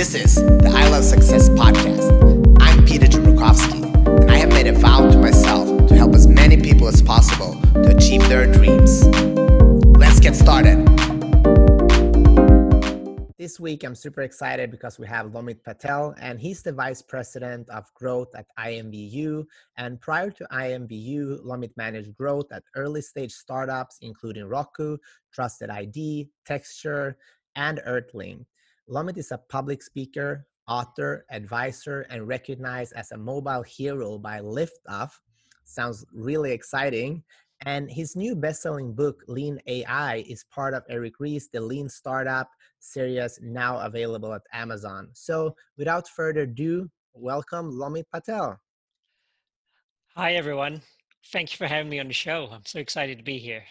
This is the I Love Success podcast. I'm Peter Jumrukovski, and I have made a vow to myself to help as many people as possible to achieve their dreams. Let's get started. This week, I'm super excited because we have Lomit Patel, and he's the Vice President of Growth at IMVU. And prior to IMVU, Lomit managed growth at early-stage startups, including Roku, TrustedID, Texture, and Earthling. Lomit is a public speaker, author, advisor, and recognized as a mobile hero by Liftoff. Sounds really exciting. And his new best-selling book, Lean AI, is part of Eric Ries' The Lean Startup series, now available at Amazon. So without further ado, welcome Lomit Patel. Hi, everyone. Thank you for having me on the show. I'm so excited to be here.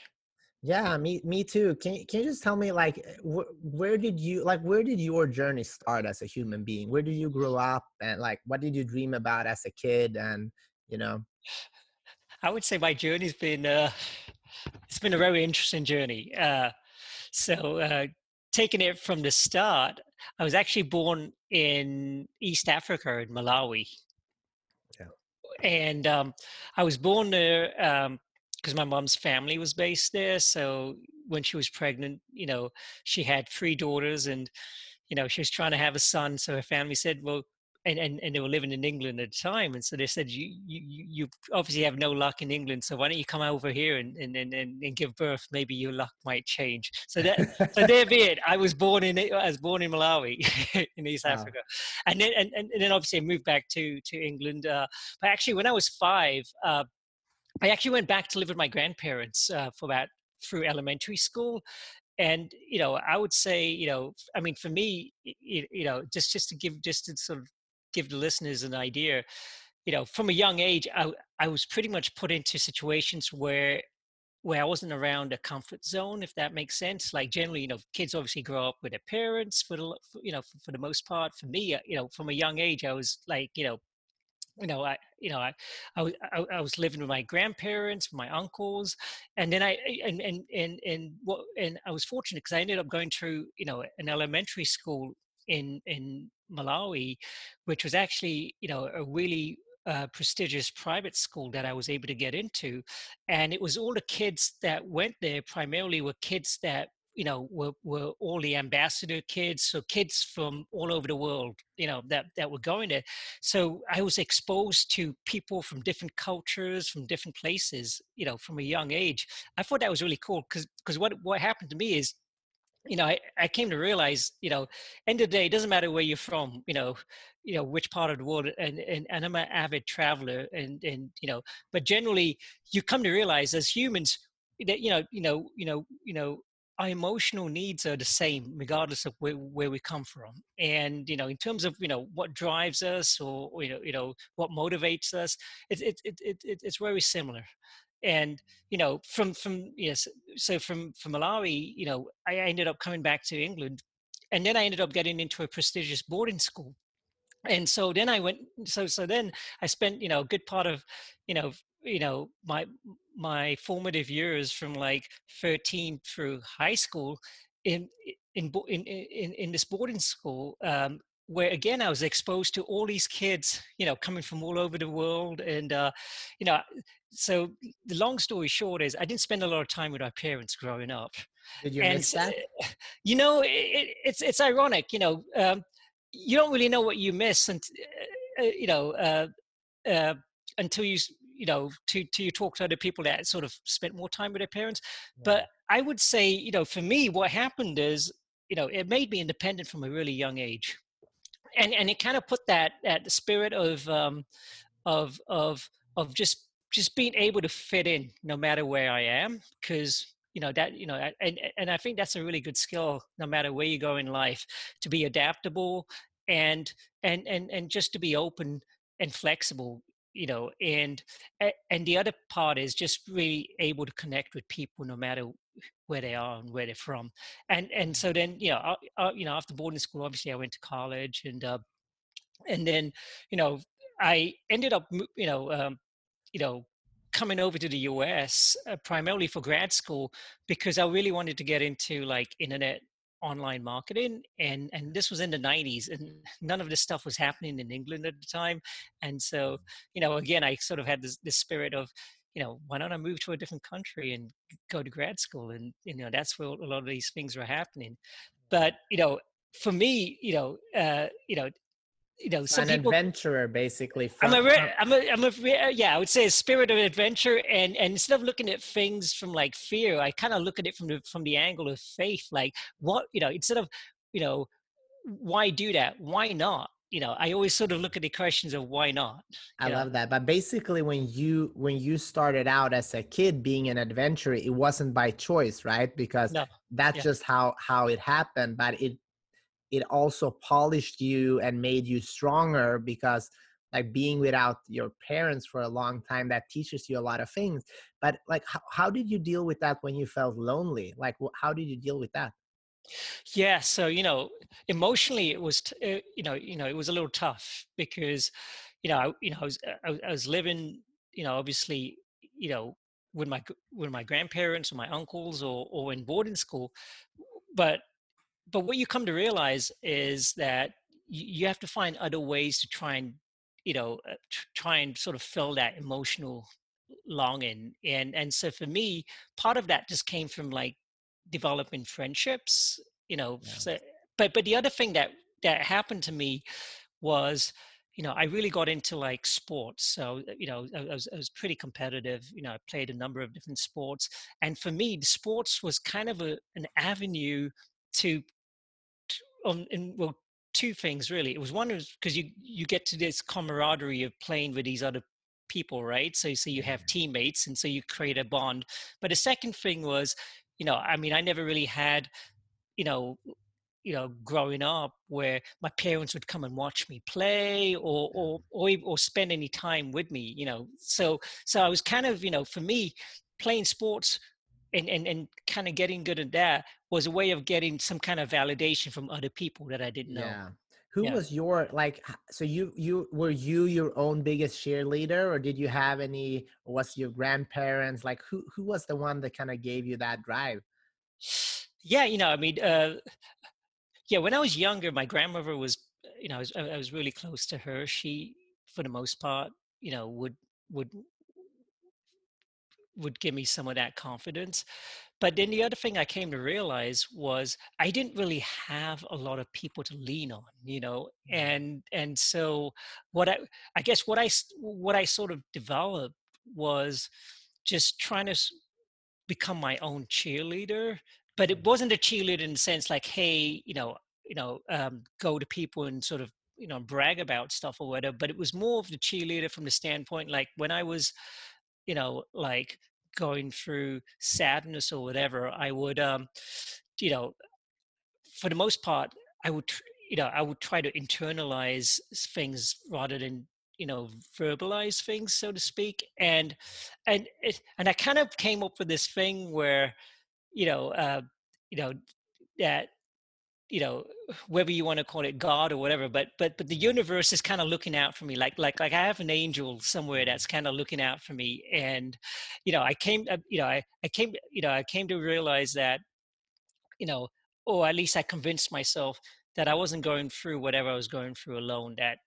Yeah, me too. Can you just tell me, like, where did your journey start as a human being? Where did you grow up, and like, what did you dream about as a kid? And, you know, I would say my journey's been it's been a very interesting journey. So taking it from the start, I was actually born in East Africa, in Malawi. Yeah. And I was born there because my mom's family was based there. So when she was pregnant, you know, she had three daughters, and, you know, she was trying to have a son. So her family said, well, and they were living in England at the time. And so they said, you obviously have no luck in England, so why don't you come over here and give birth? Maybe your luck might change. So that, so there be it. I was born in Malawi in East Africa. And then obviously I moved back to England. But actually when I was five, I actually went back to live with my grandparents through elementary school. And, you know, I would say, you know, I mean, for me, you know, just to sort of give the listeners an idea, you know, from a young age, I was pretty much put into situations where I wasn't around a comfort zone, if that makes sense. Like generally, you know, kids obviously grow up with their parents for the most part. For me, you know, from a young age, I was like, I was living with my grandparents, my uncles, and then I was fortunate because I ended up going through, you know, an elementary school in Malawi, which was actually, you know, a really prestigious private school that I was able to get into. And it was all the kids that went there primarily were kids that, you know, were all the ambassador kids. So kids from all over the world, you know, that were going there. So I was exposed to people from different cultures, from different places, you know, from a young age. I thought that was really cool because what happened to me is, you know, I came to realize, you know, end of the day, it doesn't matter where you're from, you know, which part of the world, and I'm an avid traveler, and, you know, but generally you come to realize as humans that, you know, our emotional needs are the same regardless of where we come from. And, you know, in terms of, you know, what drives us or, you know, what motivates us, it's very similar. And, you know, from Malawi, you know, I ended up coming back to England, and then I ended up getting into a prestigious boarding school. And so then I went, so then I spent, you know, a good part of, you know, my formative years from like 13 through high school in this boarding school, where again, I was exposed to all these kids, you know, coming from all over the world. And, you know, so the long story short is I didn't spend a lot of time with our parents growing up. Did you miss that? You know, it's ironic, you know, you don't really know what you miss until you, you know, to you talk to other people that sort of spent more time with their parents. Yeah. But I would say, you know, for me, what happened is, you know, it made me independent from a really young age. And it kind of put that the spirit of just being able to fit in no matter where I am, because, you know, that, you know, and I think that's a really good skill no matter where you go in life, to be adaptable and just to be open and flexible, you know, and the other part is just really able to connect with people no matter where they are and where they're from. And so then, you know, I, after boarding school, obviously I went to college, and then, you know, I ended up, you know, coming over to the US primarily for grad school, because I really wanted to get into like internet online marketing, and this was in the 90s, and none of this stuff was happening in England at the time. And so, you know, again, I sort of had this spirit of, you know, why don't I move to a different country and go to grad school? And, you know, that's where a lot of these things were happening. But, you know, for me, some an people, adventurer, basically. I would say a spirit of adventure, and instead of looking at things from like fear, I kind of look at it from the angle of faith. Like, what, you know, instead of, you know, why do that? Why not? You know, I always sort of look at the questions of why not. I love that. But basically, when you started out as a kid being an adventurer, it wasn't by choice, right? Because that's just how it happened. But it also polished you and made you stronger, because like being without your parents for a long time, that teaches you a lot of things. But like, how did you deal with that when you felt lonely? Like, how did you deal with that? Yeah. So, you know, emotionally it was, it was a little tough, because, I was living, obviously, with my grandparents or my uncles or in boarding school, but what you come to realize is that you have to find other ways to try and sort of fill that emotional longing. And so for me, part of that just came from like developing friendships, So, but the other thing that happened to me was, I really got into like sports. So, I was pretty competitive. I played a number of different sports. And for me, the sports was kind of an avenue to two things really. It was one is because you get to this camaraderie of playing with these other people, right? So you have teammates, and so you create a bond. But the second thing was, I never really had, growing up where my parents would come and watch me play or spend any time with me, So I was kind of, for me, playing sports and kind of getting good at that was a way of getting some kind of validation from other people that I didn't know. Yeah. Who was your, like, so you were you your own biggest cheerleader, or did you have any, or was your grandparents, like who was the one that kind of gave you that drive? Yeah. When I was younger, my grandmother was, I was really close to her. She, for the most part, would give me some of that confidence. But then the other thing I came to realize was I didn't really have a lot of people to lean on, and so what I sort of developed was just trying to become my own cheerleader. But it wasn't a cheerleader in the sense like, hey, go to people and sort of, brag about stuff or whatever, but it was more of the cheerleader from the standpoint, like when I was, like going through sadness or whatever, I would, for the most part, I would try to internalize things rather than, verbalize things, so to speak. And I kind of came up with this thing where, that, whether you want to call it God or whatever, but the universe is kind of looking out for me. Like I have an angel somewhere that's kind of looking out for me. And, I came to realize that, or at least I convinced myself that I wasn't going through whatever I was going through alone, that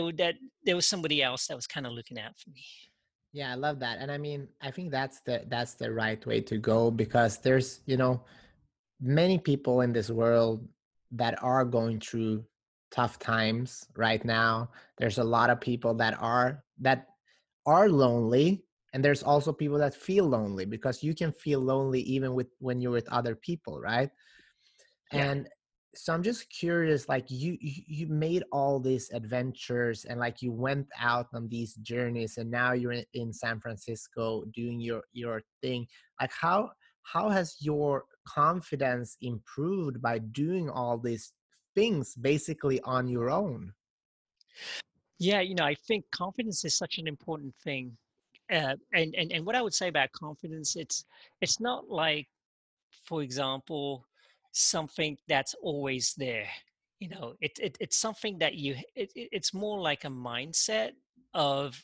there was somebody else that was kind of looking out for me. Yeah. I love that. And I mean, I think that's the right way to go, because there's, many people in this world that are going through tough times right now. There's a lot of people that are lonely, and there's also people that feel lonely, because you can feel lonely even when you're with other people, right? Yeah. And so I'm just curious, like you made all these adventures, and like you went out on these journeys, and now you're in San Francisco doing your thing. Like how has your confidence improved by doing all these things basically on your own? Yeah, I think confidence is such an important thing. And what I would say about confidence, it's not like, for example, something that's always there. It's something that it's more like a mindset of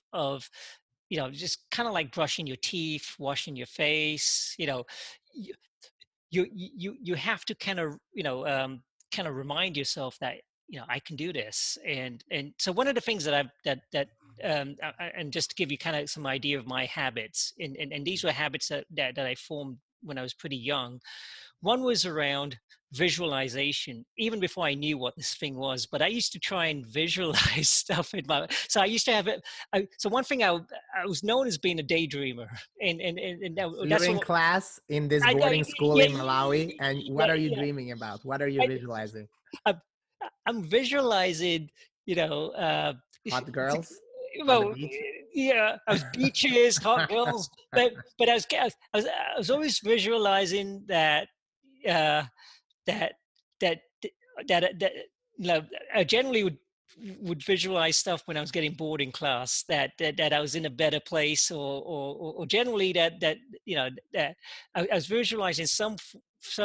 just kind of like brushing your teeth, washing your face. you have to kind of remind yourself that, you know, I can do this. And so one of the things that I've and just to give you kind of some idea of my habits, and these were habits that I formed when I was pretty young. One was around visualization, even before I knew what this thing was, but I used to try and visualize stuff in my, so I used to have it. So one thing, I was known as being a daydreamer, and that, so that's, you're in what, class in this boarding school in Malawi, and what are you dreaming about? What are you visualizing? I'm visualizing, you know, hot girls. Well, yeah, I was beaches, hot girls, but I was always visualizing that that you know, I generally would visualize stuff when I was getting bored in class, that I was in a better place, or generally that you know, that I was visualizing some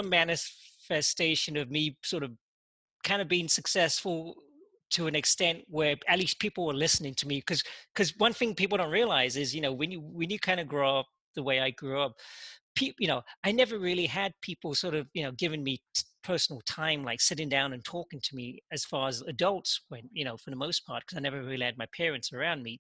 manifestation of me sort of kind of being successful to an extent where at least people were listening to me, because one thing people don't realize is, you know, when you kind of grow up the way I grew up, you know, I never really had people sort of, you know, giving me personal time, like sitting down and talking to me as far as adults went, you know, for the most part, because I never really had my parents around me.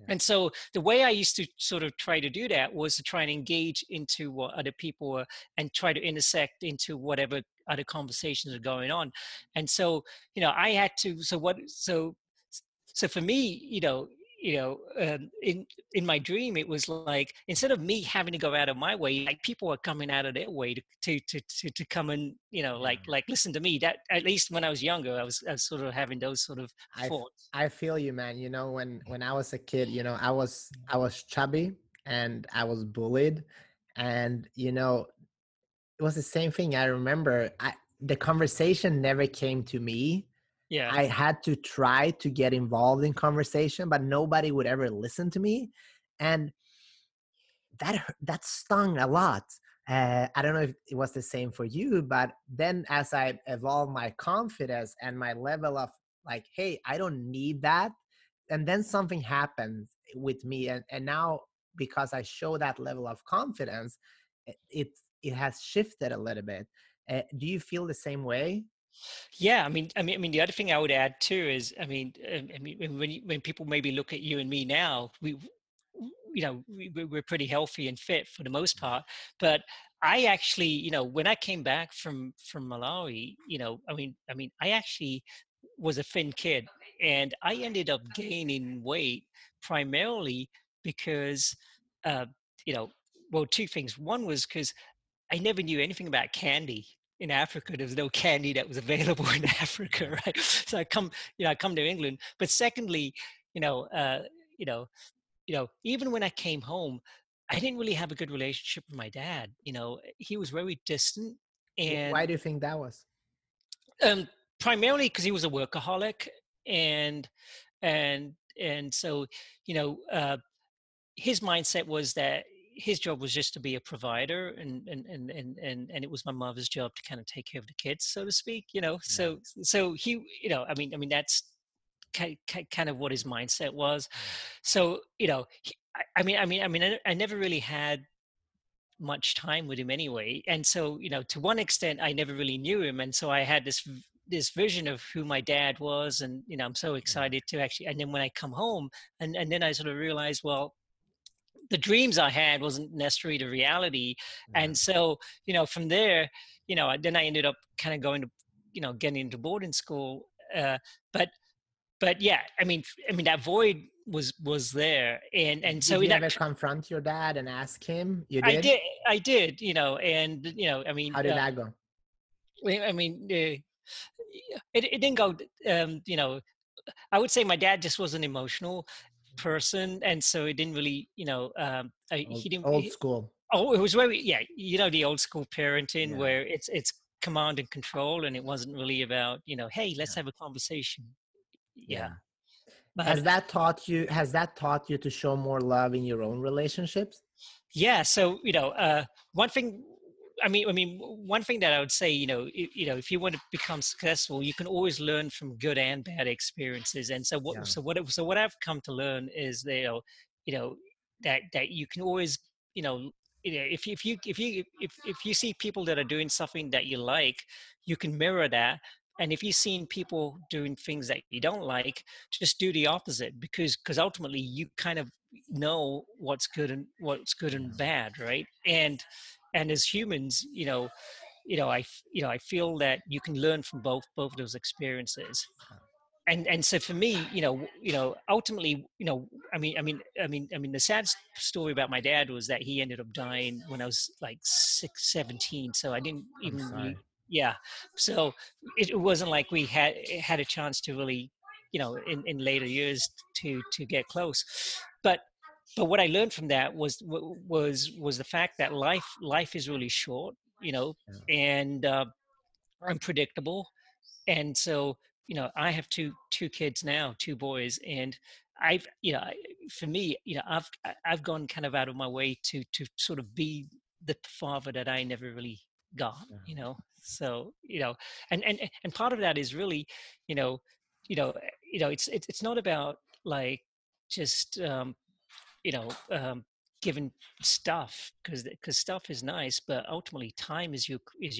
Yeah. And so the way I used to sort of try to do that was to try and engage into what other people were and try to intersect into whatever other conversations are going on. And so, you know, I had to, so for me, you know, in my dream, it was like, instead of me having to go out of my way, like people are coming out of their way to come and, you know, like listen to me. That, at least when I was younger, I was sort of having those sort of thoughts. I feel you, man. You know, when I was a kid, you know, I was chubby and I was bullied, and, you know, it was the same thing. I remember the conversation never came to me. Yeah. I had to try to get involved in conversation, but nobody would ever listen to me. And that stung a lot. I don't know if it was the same for you, but then as I evolved my confidence and my level of like, hey, I don't need that. And then something happened with me. And now, because I show that level of confidence, it has shifted a little bit. Do you feel the same way? Yeah, I mean, the other thing I would add too is, when people maybe look at you and me now, we're pretty healthy and fit for the most part. But I actually, you know, when I came back from Malawi, you know, I mean, I actually was a thin kid, and I ended up gaining weight primarily because, you know, well, two things. One was because I never knew anything about candy. In Africa, there was no candy that was available in Africa, right? So I come to England. But secondly, you know, even when I came home, I didn't really have a good relationship with my dad. You know, he was very distant. And why do you think that was? Primarily because he was a workaholic, and so, you know, his mindset was that his job was just to be a provider, and it was my mother's job to kind of take care of the kids, so to speak, you know. So, he, you know, I mean, that's kind of what his mindset was. So, you know, I mean, I never really had much time with him anyway. And so, you know, to one extent, I never really knew him. And so I had this vision of who my dad was, and, you know, I'm so excited to actually, and then when I come home and then I sort of realized, well, the dreams I had wasn't necessarily the reality. And so, you know, from there, you know, then I ended up kind of going to, you know, getting into boarding school. But yeah, I mean, that void was there. And so did you ever confront your dad and ask him? You did? I did, you know, and, you know, I mean, how did that go? I mean, it didn't go, you know, I would say my dad just wasn't emotional person, and so it didn't really, you know, he didn't, old school. It was very, yeah, you know, the old school parenting, yeah, where it's command and control, and it wasn't really about, you know, hey, let's have a conversation. Yeah. But has that taught you to show more love in your own relationships? Yeah, so, you know, one thing, I mean, one thing that I would say, you know, if you want to become successful, you can always learn from good and bad experiences. And so what, yeah, so what I've come to learn is, you know, that you can always, you know, you know, if you see people that are doing something that you like, you can mirror that. And if you've seen people doing things that you don't like, just do the opposite, because ultimately you kind of know what's good and bad, right? And as humans, I feel that you can learn from both of those experiences. And so for me, ultimately, I mean, the sad story about my dad was that he ended up dying when I was like 17. So I didn't even, yeah. So it wasn't like we had a chance to really, in later years to get close. But what I learned from that was the fact that life is really short, and unpredictable. And so, I have two kids now, two boys, and I've, for me, I've gone kind of out of my way to sort of be the father that I never really got, So, and part of that is really, it's not about like just, given stuff, because stuff is nice, but ultimately time is your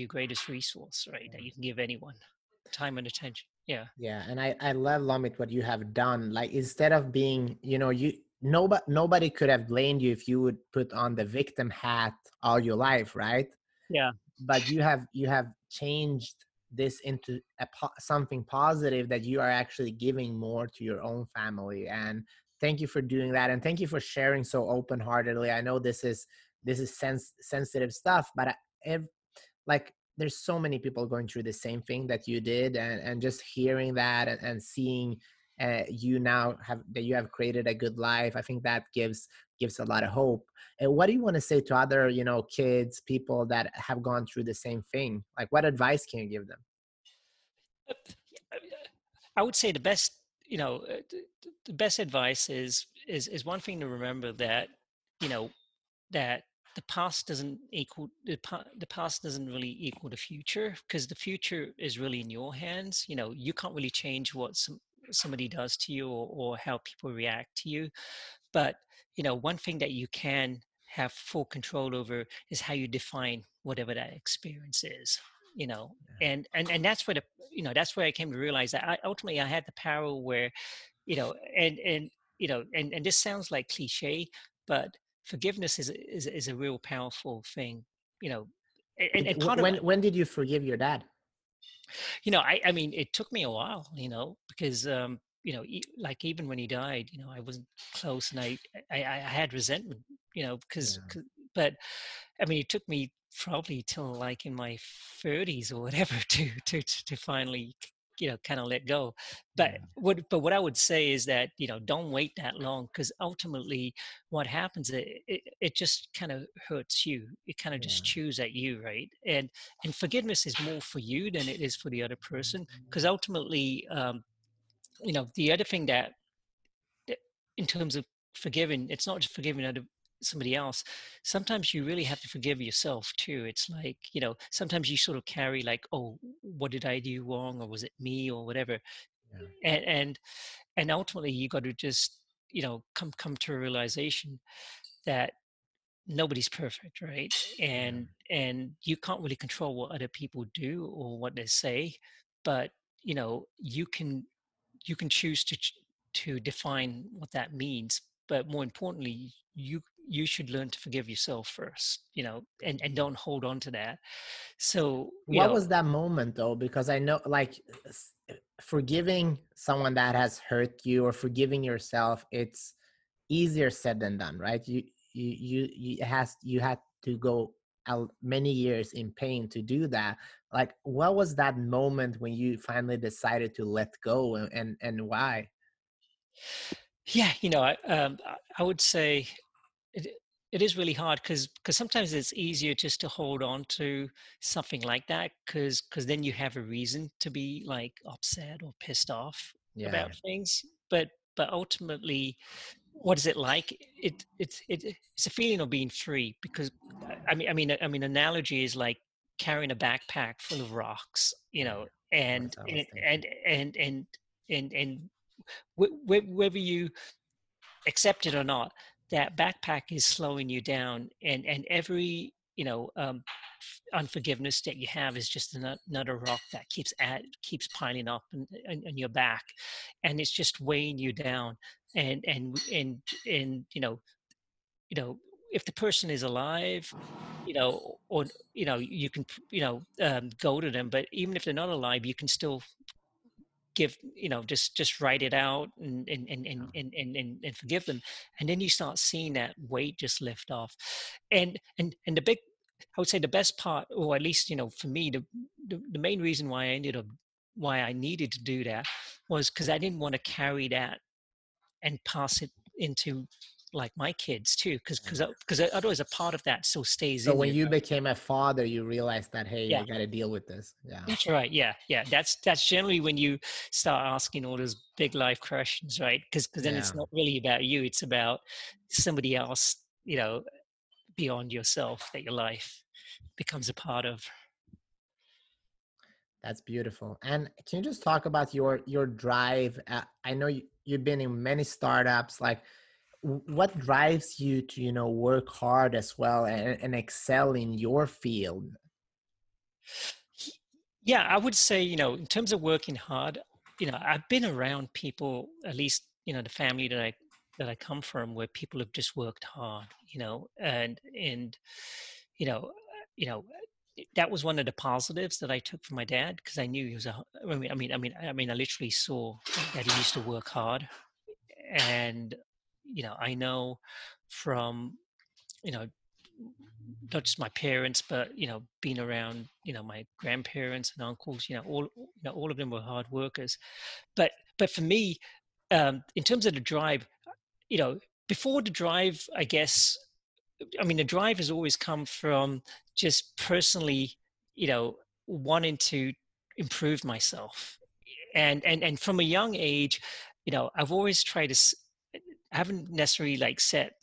greatest resource, right? That you can give anyone, time and attention. Yeah. And I love, Lomit, what you have done. Like, instead of being, nobody could have blamed you if you would put on the victim hat all your life, right? Yeah. But you have changed this into something positive, that you are actually giving more to your own family. And thank you for doing that. And thank you for sharing so open-heartedly. I know this is sensitive stuff, but there's so many people going through the same thing that you did, and just hearing that and seeing you now have created a good life. I think that gives a lot of hope. And what do you want to say to other, kids, people that have gone through the same thing? Like, what advice can you give them? I would say the best, the best advice is one thing to remember, that, that the past doesn't really equal the future, because the future is really in your hands. You can't really change what somebody does to you or how people react to you. But, one thing that you can have full control over is how you define whatever that experience is, and that's where that's where I came to realize that I had the power where, and this sounds like cliche, but forgiveness is a real powerful thing, and part of when did you forgive your dad? I mean, it took me a while, because, like, even when he died, I wasn't close, and I had resentment, but I mean, it took me probably till like in my 30s or whatever to finally, kind of let go. But what I would say is that, don't wait that long, because ultimately what happens, it just kind of hurts you. It kind of just chews at you, right? And forgiveness is more for you than it is for the other person, because ultimately, the other thing that in terms of forgiving, it's not just forgiving somebody else. Sometimes you really have to forgive yourself too. It's like, sometimes you sort of carry like, oh, what did I do wrong, or was it me, or whatever. Yeah. And ultimately you got to just, come to a realization that nobody's perfect, right? And you can't really control what other people do or what they say, but you can choose to define what that means. But more importantly, you should learn to forgive yourself first, and don't hold on to that. So what was that moment though? Because I know, like, forgiving someone that has hurt you or forgiving yourself, it's easier said than done, right? You had to go many years in pain to do that. Like, what was that moment when you finally decided to let go, and why? Yeah, I would say it is really hard, because sometimes it's easier just to hold on to something like that, because then you have a reason to be like upset or pissed off about things. But ultimately, what is it like? It's a feeling of being free, because I mean, analogy is like carrying a backpack full of rocks, and whether you accept it or not, that backpack is slowing you down, and every unforgiveness that you have is just another rock that keeps piling up on your back, and it's just weighing you down. And if the person is alive, you can go to them. But even if they're not alive, you can still give, just write it out and forgive them. And then you start seeing that weight just lift off. And the big, I would say the best part, or at least, for me, the main reason why I needed to do that was because I didn't want to carry that and pass it into like my kids too, because otherwise a part of that still stays in. So when you became a father, you realized that, hey, yeah, I got to deal with this. Yeah, that's right. Yeah. That's generally when you start asking all those big life questions, right? Because then it's not really about you; it's about somebody else. Beyond yourself, that your life becomes a part of. That's beautiful. And can you just talk about your drive? I know you've been in many startups. Like, what drives you to, work hard as well and excel in your field? Yeah, I would say, in terms of working hard, I've been around people, at least, the family that I come from, where people have just worked hard, and that was one of the positives that I took from my dad, because I knew he was I literally saw that he used to work hard. And I know from not just my parents, but being around my grandparents and uncles, all of them were hard workers. But for me, in terms of the drive, before the drive, I guess, the drive has always come from just personally, wanting to improve myself. And from a young age, I've always tried to, I haven't necessarily set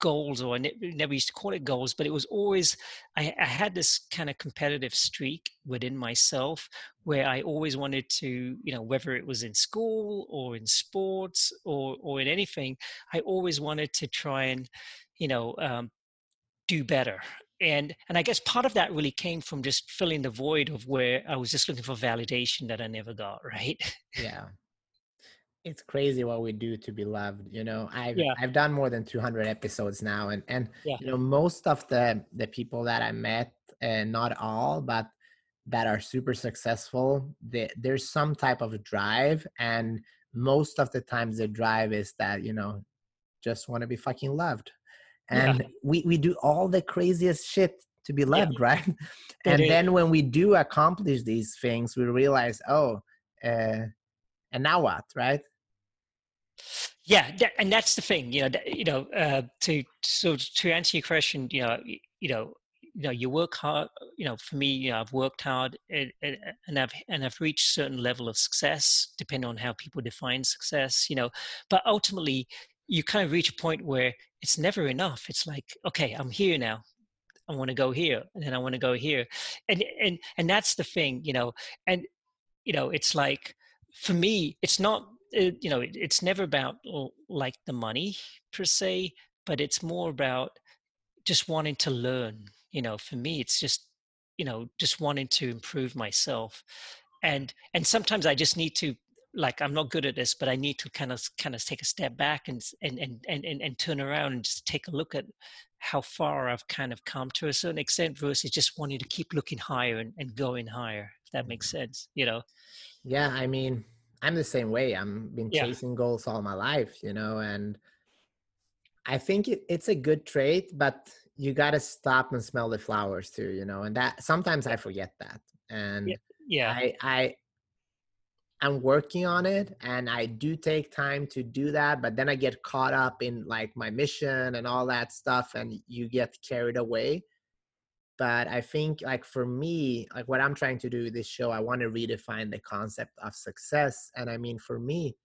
goals, or I never used to call it goals, but it was always, I had this kind of competitive streak within myself where I always wanted to, whether it was in school or in sports or in anything, I always wanted to try and, do better. And I guess part of that really came from just filling the void of where I was just looking for validation that I never got, right? Yeah. It's crazy what we do to be loved. I've done more than 200 episodes now. And most of the people that I met, not all, but that are super successful, there's some type of drive. And most of the times the drive is that, just want to be fucking loved. And we do all the craziest shit to be loved, right? Then when we do accomplish these things, we realize, and now what, right? Yeah, and that's the thing, to answer your question, you work hard. For me, I've worked hard, and I've reached a certain level of success, depending on how people define success. But ultimately, you kind of reach a point where it's never enough. It's like, okay, I'm here now. I want to go here, and then I want to go here, and that's the thing, it's like, for me, it's not, it's never about the money per se, but it's more about just wanting to learn. For me, it's just, just wanting to improve myself. And sometimes I just need to, I'm not good at this, but I need to kind of take a step back and turn around and just take a look at how far I've kind of come to a certain extent, versus just wanting to keep looking higher and going higher, if that makes sense, Yeah, I'm the same way. I've been chasing goals all my life, and I think it's a good trait, but you got to stop and smell the flowers too, and that sometimes I forget that. And I'm working on it, and I do take time to do that, but then I get caught up in my mission and all that stuff, and you get carried away. But I think for me, what I'm trying to do with this show, I want to redefine the concept of success. And for me,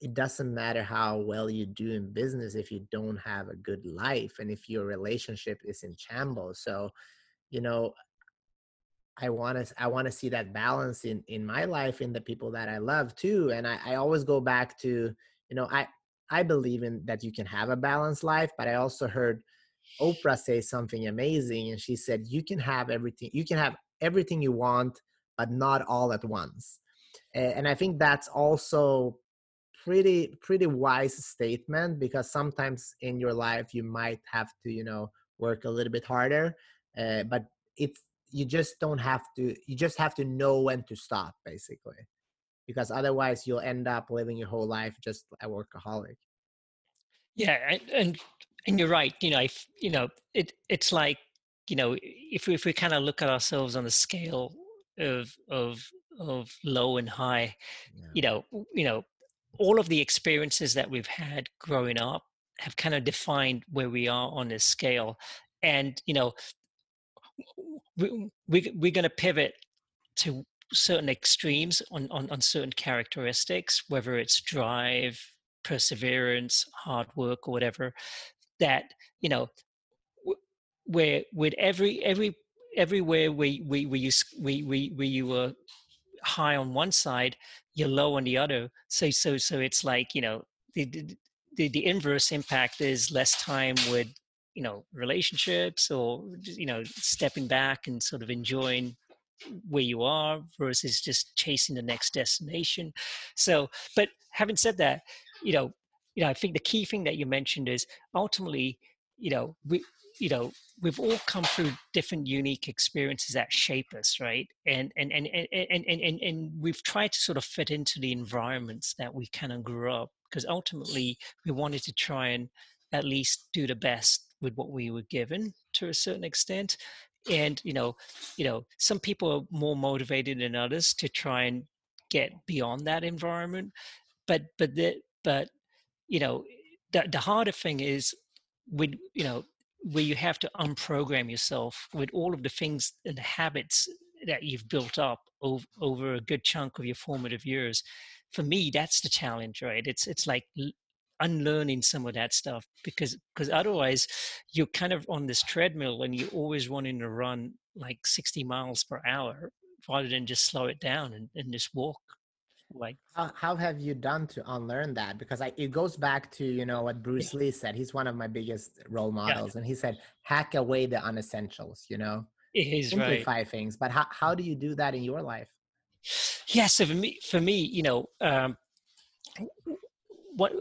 it doesn't matter how well you do in business if you don't have a good life and if your relationship is in shambles. So, I want to see that balance in my life, in the people that I love too. And I always go back to, I believe in that you can have a balanced life, but I also heard Oprah say something amazing, and she said, you can have everything you want, but not all at once. And I think that's also pretty wise statement, because sometimes in your life you might have to, work a little bit harder, but you just have to know when to stop, basically, because otherwise you'll end up living your whole life just a workaholic. Yeah, and you're right. It's like, if we kind of look at ourselves on the scale of low and high, yeah. All of the experiences that we've had growing up have kind of defined where we are on this scale, and we're going to pivot to certain extremes on certain characteristics, whether it's drive, perseverance, hard work, or whatever. That where with everywhere where you were high on one side, you're low on the other. So it's like the inverse impact is less time with relationships, or stepping back and sort of enjoying where you are versus just chasing the next destination. So, but having said that, I think the key thing that you mentioned is ultimately, we've all come through different unique experiences that shape us, right? And we've tried to sort of fit into the environments that we kind of grew up, because ultimately we wanted to try and at least do the best with what we were given to a certain extent. And some people are more motivated than others to try and get beyond that environment. But the harder thing is with where you have to unprogram yourself with all of the things and the habits that you've built up over a good chunk of your formative years. For me, that's the challenge, right? It's like unlearning some of that stuff, because otherwise you're kind of on this treadmill and you're always wanting to run like 60 miles per hour rather than just slow it down and just walk. Like, how have you done to unlearn that? Because it goes back to what Bruce Lee said. He's one of my biggest role models, and he said, "Hack away the unessentials." Simplify things. But how do you do that in your life? Yeah, so for me, one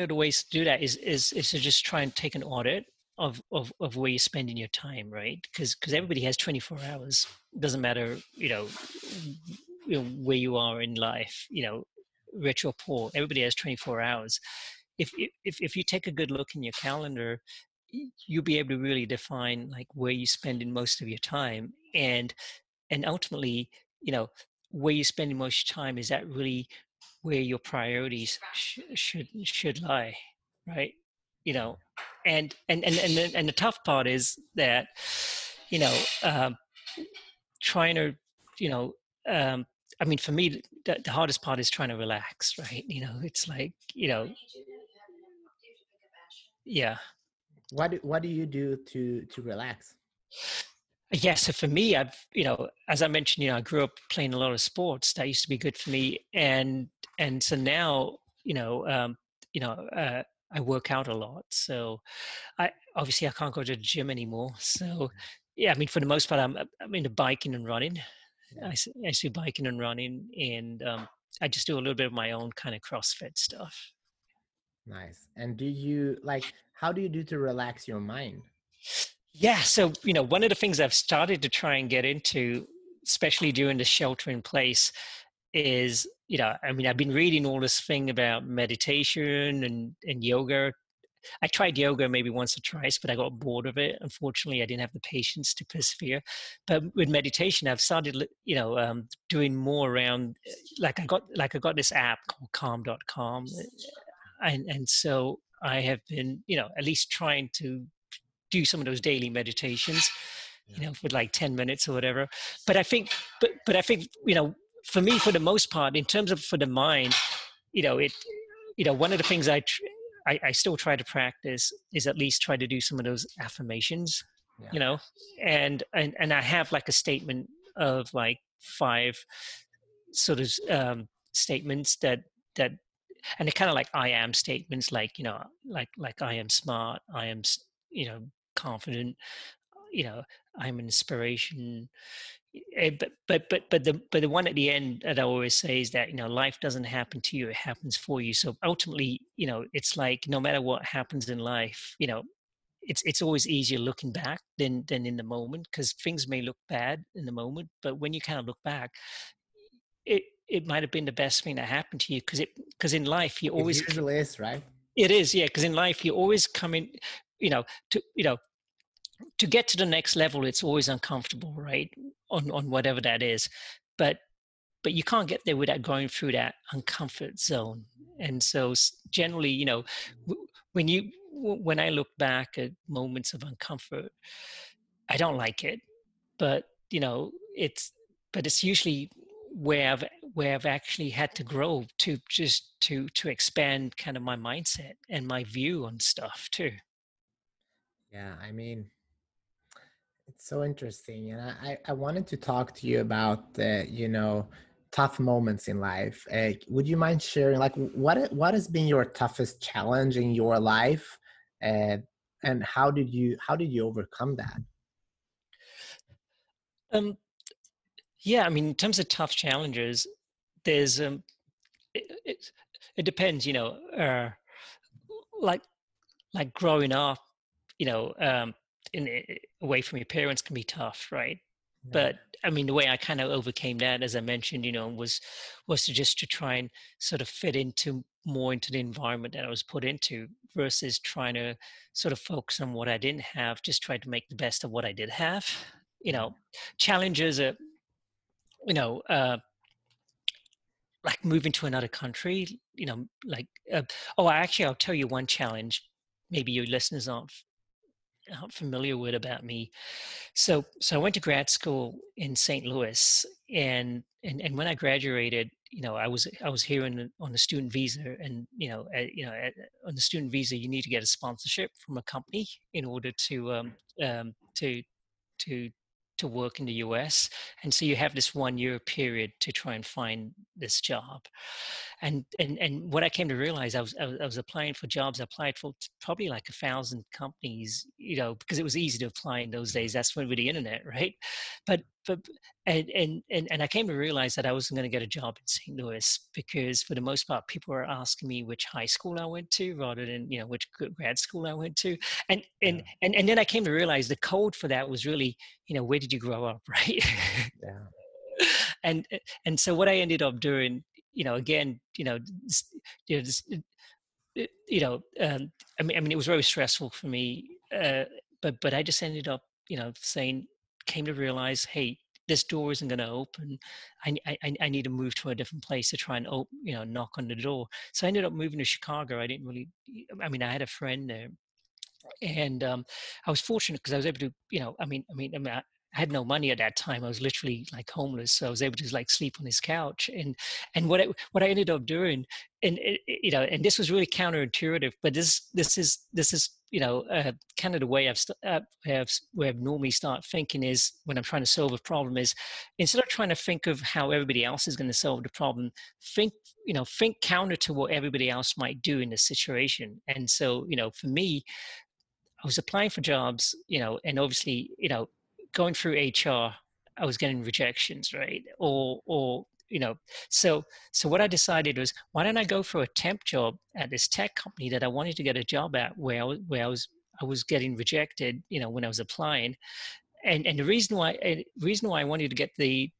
of the ways to do that is to just try and take an audit of where you're spending your time, right? Because everybody has 24 hours. Doesn't matter, where you are in life, rich or poor, everybody has 24 hours. If you take a good look in your calendar, you'll be able to really define like where you're spending most of your time, and ultimately, where you're spending most time, is that really where your priorities should lie, right? And the tough part is that, trying to, I mean, for me, the hardest part is trying to relax, right? It's like, yeah. What do you do to relax? Yeah, so for me, I've, as I mentioned, I grew up playing a lot of sports. That used to be good for me. And so now, I work out a lot. So I can't go to the gym anymore. So yeah, I mean, for the most part, I'm into biking and running. I do biking and running, and I just do a little bit of my own kind of CrossFit stuff. Nice. And how do you do to relax your mind? Yeah. So, one of the things I've started to try and get into, especially during the shelter in place, is, I've been reading all this thing about meditation and yoga. I tried yoga maybe once or twice, but I got bored of it. Unfortunately, I didn't have the patience to persevere. But with meditation, I've started, doing more around. I got this app called Calm.com, and so I have been, at least trying to do some of those daily meditations, for like 10 minutes or whatever. But I think, for me, for the most part, in terms of for the mind, one of the things I still try to practice is at least try to do some of those affirmations, and I have like a statement of like 5 sort of statements that and it kind of like I am statements, like, you know, like I am smart, I am, you know, confident, you know, I'm an inspiration. But the one at the end that I always say is that, you know, life doesn't happen to you, it happens for you. So ultimately, you know, it's like no matter what happens in life, you know, it's always easier looking back than in the moment, because things may look bad in the moment, but when you kind of look back, it might have been the best thing that happened to you, because in life you always, it usually is, right? It is, yeah, because in life you always come in, you know, to get to the next level. It's always uncomfortable, right? On whatever that is, but you can't get there without going through that uncomfort zone. And so generally, you know, when I look back at moments of uncomfort, I don't like it, but you know, it's usually where I've actually had to grow to expand kind of my mindset and my view on stuff too. Yeah, I mean, it's so interesting. And I wanted to talk to you about, you know, tough moments in life. Would you mind sharing, like, what has been your toughest challenge in your life? And how did you overcome that? Yeah, I mean, in terms of tough challenges, there's, it depends, you know, like growing up, you know, away from your parents can be tough, right? Yeah. But I mean, the way I kind of overcame that, as I mentioned, you know, was to try and sort of fit into the environment that I was put into, versus trying to sort of focus on what I didn't have, just try to make the best of what I did have. You know, challenges are, you know, like moving to another country, you know, like, I'll tell you one challenge maybe your listeners aren't familiar with about me. So I went to grad school in St. Louis, and when I graduated, you know, I was here on a student visa, and on the student visa you need to get a sponsorship from a company in order to work in the US. And so you have this 1 year period to try and find this job. And what I came to realize, I was applying for jobs. I applied for probably like 1,000 companies, you know, because it was easy to apply in those days. That's when, with the internet, right? But I came to realize that I wasn't going to get a job in St. Louis, because for the most part, people were asking me which high school I went to, rather than, you know, which grad school I went to. And then I came to realize the code for that was really, you know, where did you grow up, right? Yeah. And so what I ended up doing, you know, again, I mean, it was very stressful for me, but I just ended up, you know, came to realize, hey, this door isn't going to open. I need to move to a different place to try and open, you know, knock on the door. So I ended up moving to Chicago. I had a friend there, and I was fortunate because I was able to, you know, I had no money at that time. I was literally like homeless, so I was able to like sleep on his couch. And what I ended up doing, and this was really counterintuitive, but this is. You know, kind of the way I've normally start thinking is, when I'm trying to solve a problem, is instead of trying to think of how everybody else is going to solve the problem, think counter to what everybody else might do in this situation. And so, you know, for me, I was applying for jobs, you know, and obviously, you know, going through HR, I was getting rejections, right? Or you know, so what I decided was, why don't I go for a temp job at this tech company that I wanted to get a job at, where I was getting rejected, you know, when I was applying, and the reason why I wanted to get the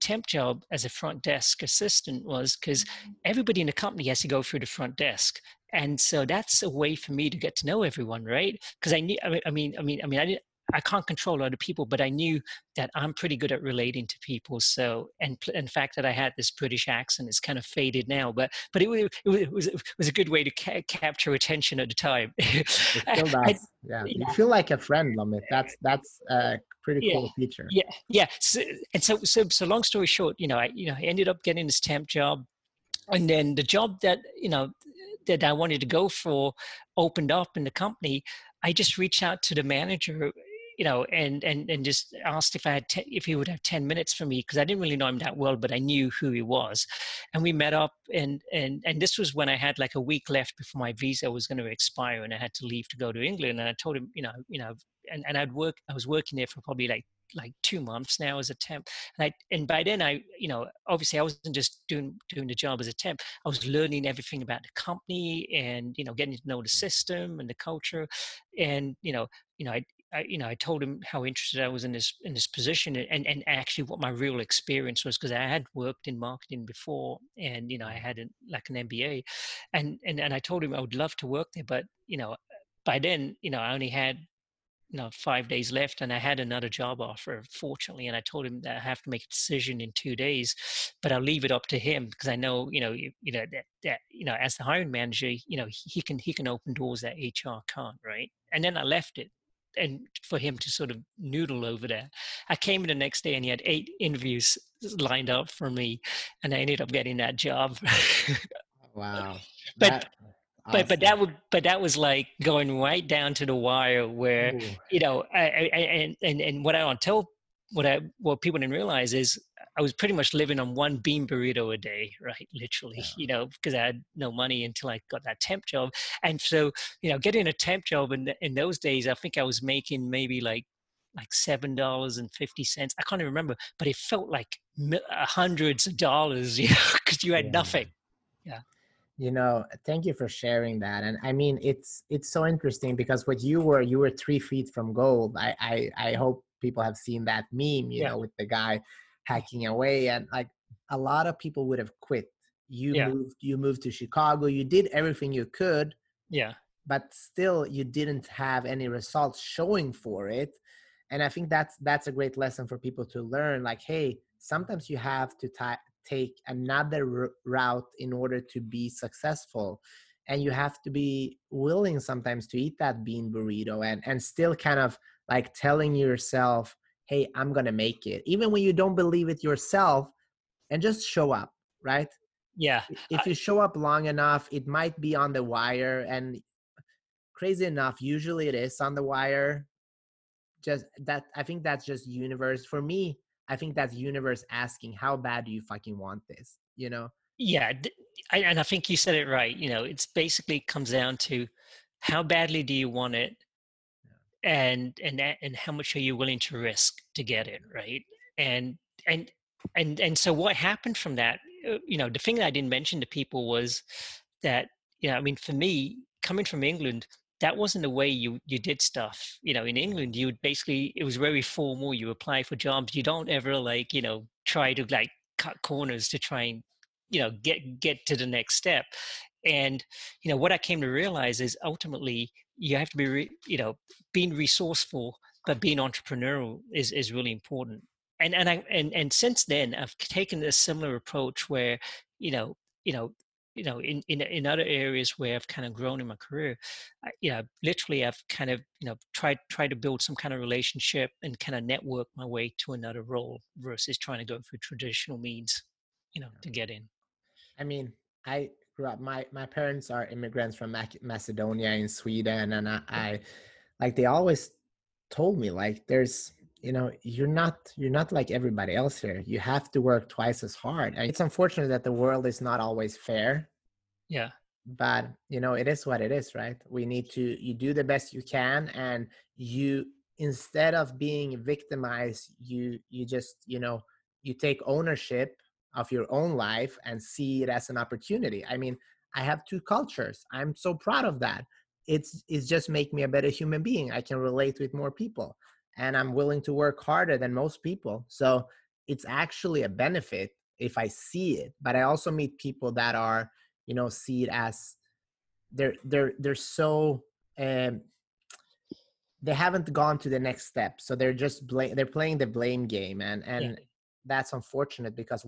temp job as a front desk assistant was because everybody in the company has to go through the front desk. And so that's a way for me to get to know everyone, right? Because I can't control other people, but I knew that I'm pretty good at relating to people. So, and in fact, that I had this British accent, it's kind of faded now, but it was a good way to capture attention at the time. It still does. Yeah. You feel like a friend, Lomit. That's a pretty cool feature. Yeah, yeah. So long story short, I ended up getting this temp job, and then the job that, you know, that I wanted to go for opened up in the company. I just reached out to the manager you know, and just asked if I had if he would have 10 minutes for me, because I didn't really know him that well, but I knew who he was. And we met up, and this was when I had like a week left before my visa was going to expire, and I had to leave to go to England. And I told him, and I was working there for probably like 2 months now as a temp, and by then I, obviously I wasn't just doing the job as a temp. I was learning everything about the company, and getting to know the system and the culture, and I told him how interested I was in this position, and actually what my real experience was, because I had worked in marketing before, and I had an MBA, and I told him I would love to work there, but by then I only had 5 days left, and I had another job offer, fortunately, and I told him that I have to make a decision in 2 days, but I'll leave it up to him, because I know that as the hiring manager, he can open doors that HR can't, right? And then I left it, and for him to sort of noodle over there. I came in the next day, and he had 8 interviews lined up for me, and I ended up getting that job. Wow. Awesome. But that was like going right down to the wire, where and what people didn't realize is I was pretty much living on one bean burrito a day, right? Literally, because I had no money until I got that temp job, and so getting a temp job in those days, I think I was making maybe like $7.50. I can't even remember, but it felt like hundreds of dollars, because you had nothing. Yeah. Thank you for sharing that. And I mean, it's so interesting, because what you were 3 feet from gold. I hope people have seen that meme, you know, with the guy hacking away, and like a lot of people would have quit. You moved to Chicago, you did everything you could, but still you didn't have any results showing for it. And I think that's a great lesson for people to learn. Like, hey, sometimes you have to take another route in order to be successful, and you have to be willing sometimes to eat that bean burrito, and still kind of like telling yourself, hey, I'm gonna make it, even when you don't believe it yourself, and just show up, right? If you show up long enough, it might be on the wire, and crazy enough, usually it is on the wire. Just that, I think that's just universe for me. I think that's universe asking, how bad do you fucking want this? Yeah. And I think you said it right. It's basically comes down to how badly do you want it, and how much are you willing to risk to get it? Right. And so what happened from that, the thing that I didn't mention to people was that, for me, coming from England, that wasn't the way you did stuff. In England, you would basically, it was very formal. You apply for jobs. You don't ever try to cut corners to try and, get to the next step. And, what I came to realize is ultimately you have to be, being resourceful, but being entrepreneurial is really important. And since then I've taken a similar approach where, in other areas where I've kind of grown in my career, literally I've kind of, tried to build some kind of relationship and kind of network my way to another role versus trying to go through traditional means, to get in. I mean, I grew up, my parents are immigrants from Macedonia in Sweden. And I like, they always told me like, there's, you're not like everybody else here. You have to work twice as hard. And it's unfortunate that the world is not always fair. Yeah. But it is what it is, right? You do the best you can, and you, instead of being victimized, you just, you take ownership of your own life and see it as an opportunity. I mean, I have 2 cultures. I'm so proud of that. It's just make me a better human being. I can relate with more people. And I'm willing to work harder than most people. So it's actually a benefit if I see it. But I also meet people that are, see it as they're so, they haven't gone to the next step. So they're just they're playing the blame game. And that's unfortunate, because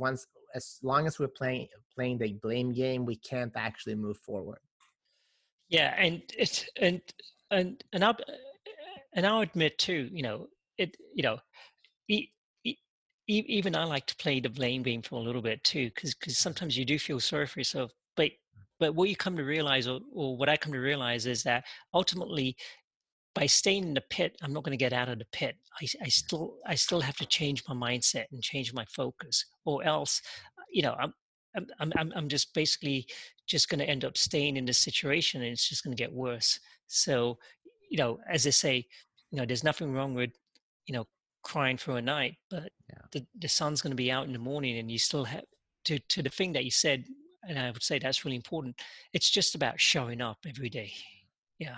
as long as we're playing the blame game, we can't actually move forward. Yeah. And I'll admit too, even I like to play the blame game for a little bit too, because sometimes you do feel sorry for yourself. But what you come to realize, or what I come to realize, is that ultimately by staying in the pit, I'm not going to get out of the pit. I still have to change my mindset and change my focus, or else, you know, I'm just basically just going to end up staying in this situation, and it's just going to get worse. So, you know, as I say, you know, there's nothing wrong with, you know, crying through a night, but the sun's going to be out in the morning, and you still have to the thing that you said, and I would say that's really important. It's just about showing up every day. Yeah.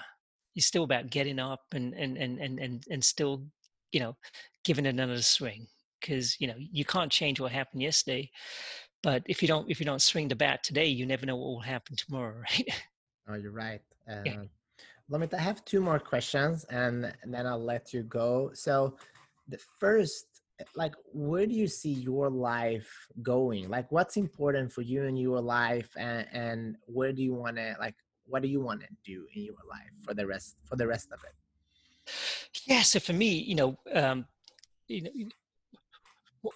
It's still about getting up and still, you know, giving it another swing, because, you know, you can't change what happened yesterday, but if you don't swing the bat today, you never know what will happen tomorrow, right? Oh, you're right. Yeah. Lomit, I have two more questions, and then I'll let you go. So the first, like, where do you see your life going? Like, what's important for you in your life, and where do you want to, like, what do you want to do in your life for the rest of it? Yeah. So for me,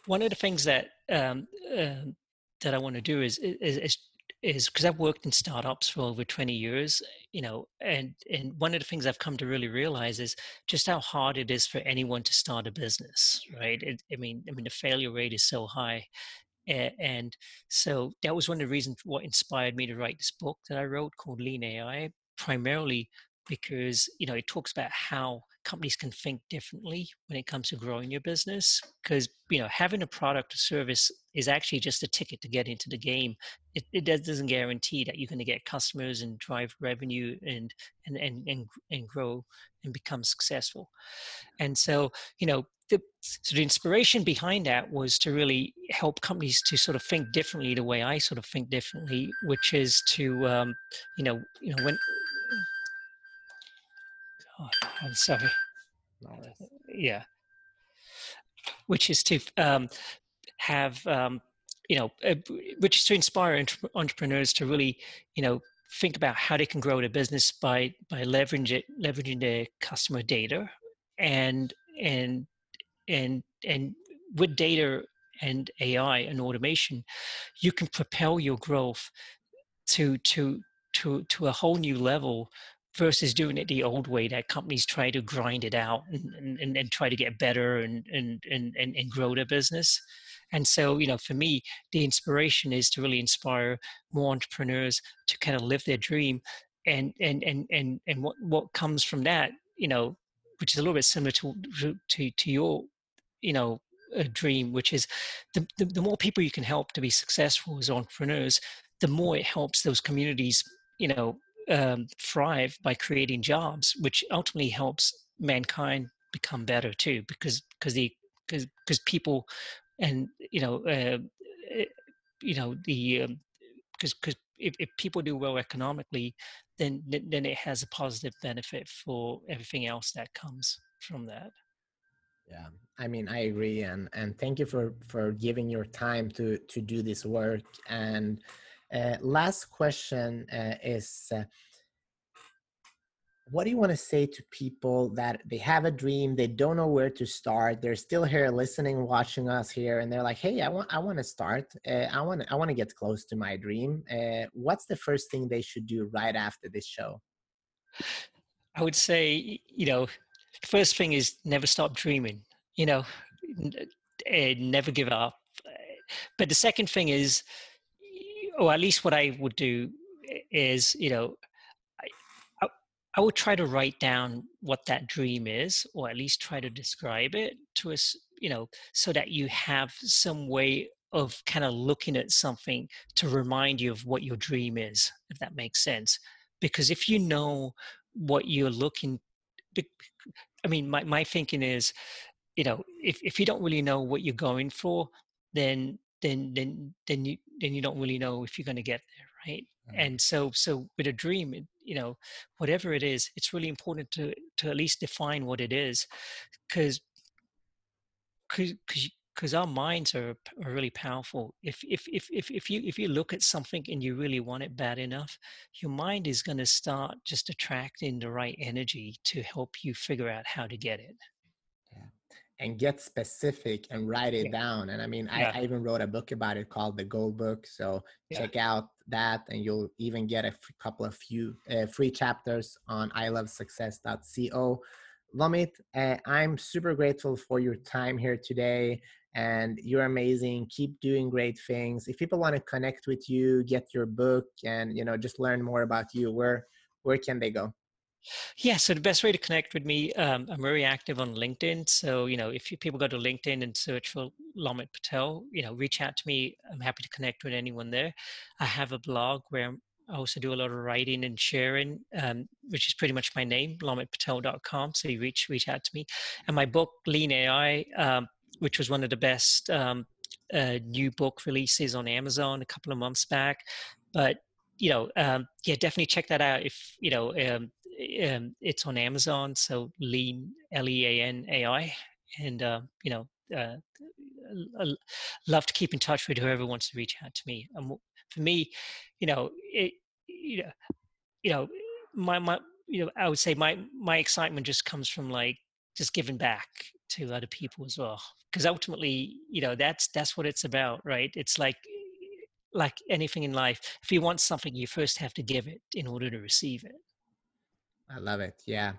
one of the things that that I want to do is because I've worked in startups for over 20 years, you know, and one of the things I've come to really realize is just how hard it is for anyone to start a business, right? I mean, the failure rate is so high. And so that was one of the reasons what inspired me to write this book that I wrote called Lean AI, primarily because, you know, it talks about how companies can think differently when it comes to growing your business, because, you know, having a product or service is actually just a ticket to get into the game. It doesn't guarantee that you're going to get customers and drive revenue and grow and become successful. And so, you know, so the inspiration behind that was to really help companies to sort of think differently the way I sort of think differently, which is to, you know, when, oh, I'm sorry. Nice. Yeah. Which is to have, you know, which is to inspire entrepreneurs to really, you know, think about how they can grow their business by leveraging their customer data and with data and AI and automation, you can propel your growth to a whole new level versus doing it the old way that companies try to grind it out and try to get better and grow their business. And so, you know, for me, the inspiration is to really inspire more entrepreneurs to kind of live their dream, and what comes from that, you know, which is a little bit similar to your, you know, dream, which is the more people you can help to be successful as entrepreneurs, the more it helps those communities, you know, thrive by creating jobs, which ultimately helps mankind become better too, because people, and you know the because if people do well economically, then it has a positive benefit for everything else that comes from that. Yeah, I mean, I agree, and thank you for giving your time to do this work. And last question is, what do you want to say to people that they have a dream, they don't know where to start, they're still here listening, watching us here, and they're like, hey, I want to start, I want to get close to my dream. What's the first thing they should do right after this show? I would say, you know, the first thing is never stop dreaming, you know, never give up. But the second thing is, or at least what I would do is, you know, I would try to write down what that dream is, or at least try to describe it to us, you know, so that you have some way of kind of looking at something to remind you of what your dream is, if that makes sense. Because if you know what you're looking, I mean, my thinking is, you know, if you don't really know what you're going for, then you don't really know if you're going to get there, right? Mm-hmm. And so with a dream, you know, whatever it is, it's really important to at least define what it is, because our minds are really powerful. If you look at something and you really want it bad enough, your mind is going to start just attracting the right energy to help you figure out how to get it. and get specific and write it down. And I mean, I even wrote a book about it called The Gold Book. So check out that, and you'll even get a couple of free chapters on ilovesuccess.co. Lomit, I'm super grateful for your time here today, and you're amazing. Keep doing great things. If people want to connect with you, get your book, and just learn more about you, where can they go? Yeah, so the best way to connect with me, I'm very active on LinkedIn. So, if people go to LinkedIn and search for Lomit Patel, reach out to me. I'm happy to connect with anyone there. I have a blog where I also do a lot of writing and sharing, which is pretty much my name, lomitpatel.com. So you reach out to me. And my book, Lean AI, which was one of the best new book releases on Amazon a couple of months back. But, definitely check that out if, it's on Amazon. So Lean, Lean AI, and love to keep in touch with whoever wants to reach out to me. For me, I would say my excitement just comes from just giving back to other people as well, because ultimately, that's what it's about, right? It's like anything in life. If you want something, you first have to give it in order to receive it. I love it. Yeah.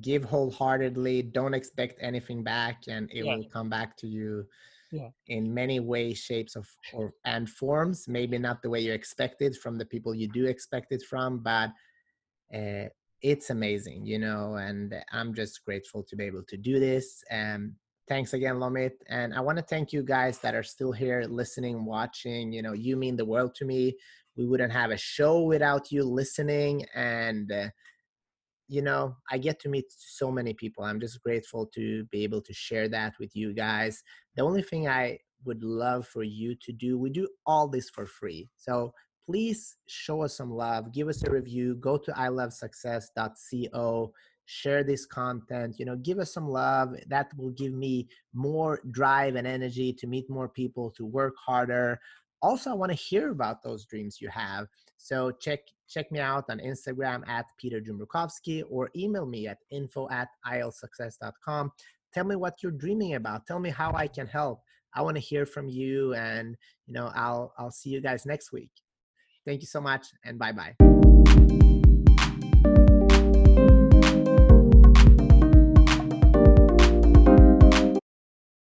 Give wholeheartedly. Don't expect anything back, and it will come back to you in many ways, shapes, and forms. Maybe not the way you expect it from the people you do expect it from, but it's amazing, and I'm just grateful to be able to do this. Thanks again, Lomit. And I want to thank you guys that are still here listening, watching. You mean the world to me. We wouldn't have a show without you listening, and I get to meet so many people. I'm just grateful to be able to share that with you guys. The only thing I would love for you to do, we do all this for free. So please show us some love, give us a review, go to ilovesuccess.co, share this content, give us some love. That will give me more drive and energy to meet more people, to work harder. Also, I want to hear about those dreams you have. So check me out on Instagram at Peter Jumrukovski, or email me at info@ilovesuccess.com. Tell me what you're dreaming about. Tell me how I can help. I want to hear from you, and I'll see you guys next week. Thank you so much, and bye-bye.